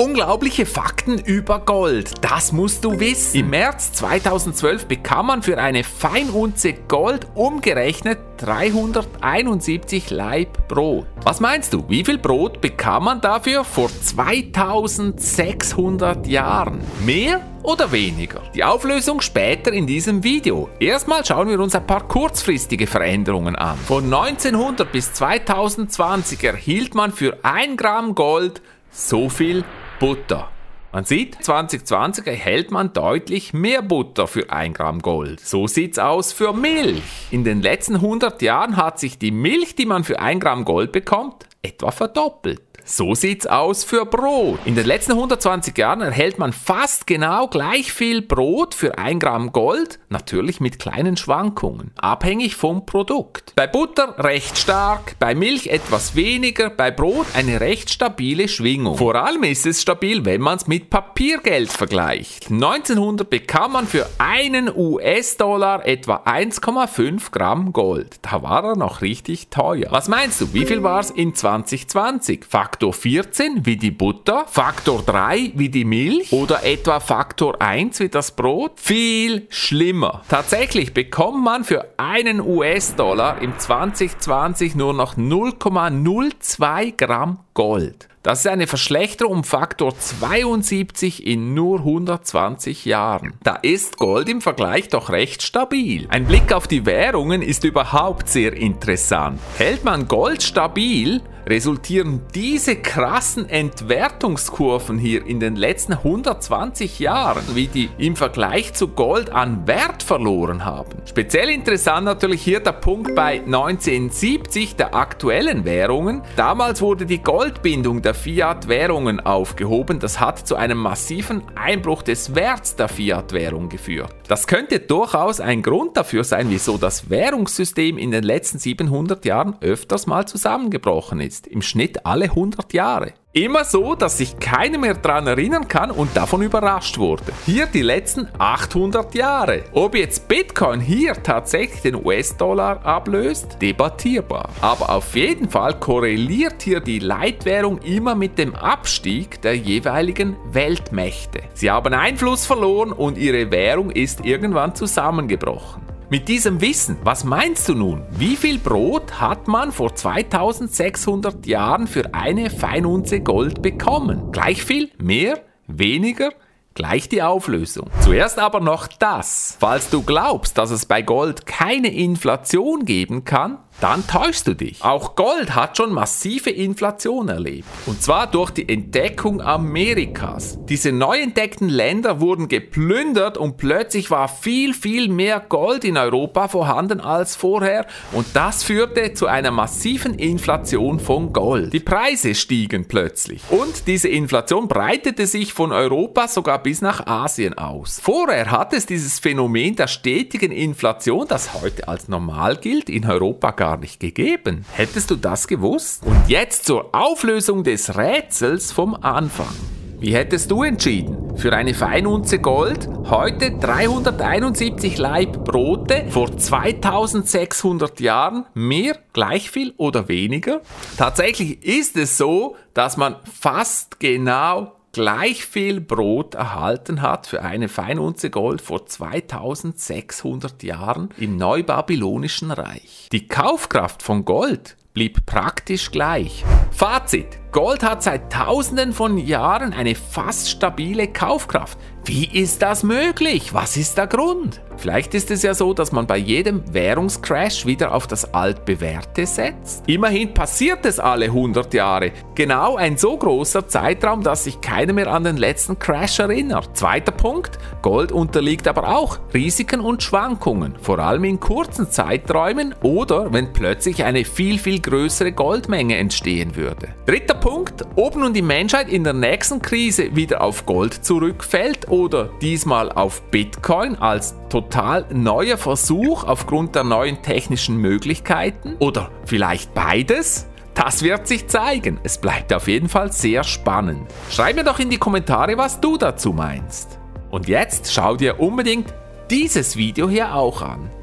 Unglaubliche Fakten über Gold, das musst du wissen. Im März 2012 bekam man für eine Feinunze Gold umgerechnet 371 Laib Brot. Was meinst du, wie viel Brot bekam man dafür vor 2600 Jahren? Mehr oder weniger? Die Auflösung später in diesem Video. Erstmal schauen wir uns ein paar kurzfristige Veränderungen an. Von 1900 bis 2020 erhielt man für 1 Gramm Gold so viel Butter. Man sieht, 2020 erhält man deutlich mehr Butter für 1 Gramm Gold. So sieht's aus für Milch. In den letzten 100 Jahren hat sich die Milch, die man für 1 Gramm Gold bekommt, etwa verdoppelt. So sieht's aus für Brot. In den letzten 120 Jahren erhält man fast genau gleich viel Brot für 1 Gramm Gold, natürlich mit kleinen Schwankungen, abhängig vom Produkt. Bei Butter recht stark, bei Milch etwas weniger, bei Brot eine recht stabile Schwingung. Vor allem ist es stabil, wenn man es mit Papiergeld vergleicht. 1900 bekam man für einen US-Dollar etwa 1,5 Gramm Gold. Da war er noch richtig teuer. Was meinst du, wie viel war es in 2020? Faktor 14 wie die Butter, Faktor 3 wie die Milch oder etwa Faktor 1 wie das Brot? Viel schlimmer. Tatsächlich bekommt man für einen US-Dollar im 2020 nur noch 0,02 Gramm Gold. Das ist eine Verschlechterung um Faktor 72 in nur 120 Jahren. Da ist Gold im Vergleich doch recht stabil. Ein Blick auf die Währungen ist überhaupt sehr interessant. Hält man Gold stabil, resultieren diese krassen Entwertungskurven hier in den letzten 120 Jahren, wie die im Vergleich zu Gold an Wert verloren haben. Speziell interessant natürlich hier der Punkt bei 1970 der aktuellen Währungen. Damals wurde die Goldbindung der Fiat-Währungen aufgehoben. Das hat zu einem massiven Einbruch des Werts der Fiat-Währung geführt. Das könnte durchaus ein Grund dafür sein, wieso das Währungssystem in den letzten 700 Jahren öfters mal zusammengebrochen ist. Im Schnitt alle 100 Jahre. Immer so, dass sich keiner mehr daran erinnern kann und davon überrascht wurde. Hier die letzten 800 Jahre. Ob jetzt Bitcoin hier tatsächlich den US-Dollar ablöst? Debattierbar. Aber auf jeden Fall korreliert hier die Leitwährung immer mit dem Abstieg der jeweiligen Weltmächte. Sie haben Einfluss verloren und ihre Währung ist irgendwann zusammengebrochen. Mit diesem Wissen, was meinst du nun? Wie viel Brot hat man vor 2600 Jahren für eine Feinunze Gold bekommen? Gleich viel? Mehr? Weniger? Gleich die Auflösung. Zuerst aber noch das. Falls du glaubst, dass es bei Gold keine Inflation geben kann, dann täuschst du dich. Auch Gold hat schon massive Inflation erlebt. Und zwar durch die Entdeckung Amerikas. Diese neu entdeckten Länder wurden geplündert und plötzlich war viel, viel mehr Gold in Europa vorhanden als vorher. Und das führte zu einer massiven Inflation von Gold. Die Preise stiegen plötzlich. Und diese Inflation breitete sich von Europa sogar bis nach Asien aus. Vorher hat es dieses Phänomen der stetigen Inflation, das heute als normal gilt, in Europa gar nicht gegeben. Hättest du das gewusst? Und jetzt zur Auflösung des Rätsels vom Anfang. Wie hättest du entschieden? Für eine Feinunze Gold heute 371 Laib Brote, vor 2600 Jahren mehr, gleich viel oder weniger? Tatsächlich ist es so, dass man fast genau gleich viel Brot erhalten hat für eine Feinunze Gold vor 2600 Jahren im Neubabylonischen Reich. Die Kaufkraft von Gold blieb praktisch gleich. Fazit: Gold hat seit Tausenden von Jahren eine fast stabile Kaufkraft. Wie ist das möglich? Was ist der Grund? Vielleicht ist es ja so, dass man bei jedem Währungscrash wieder auf das Altbewährte setzt. Immerhin passiert es alle 100 Jahre. Genau ein so großer Zeitraum, dass sich keiner mehr an den letzten Crash erinnert. Zweiter Punkt: Gold unterliegt aber auch Risiken und Schwankungen, vor allem in kurzen Zeiträumen oder wenn plötzlich eine viel, viel größere Goldmenge entstehen würde. Dritter Punkt: Ob nun die Menschheit in der nächsten Krise wieder auf Gold zurückfällt oder diesmal auf Bitcoin als total neuer Versuch aufgrund der neuen technischen Möglichkeiten oder vielleicht beides? Das wird sich zeigen. Es bleibt auf jeden Fall sehr spannend. Schreib mir doch in die Kommentare, was du dazu meinst. Und jetzt schau dir unbedingt dieses Video hier auch an.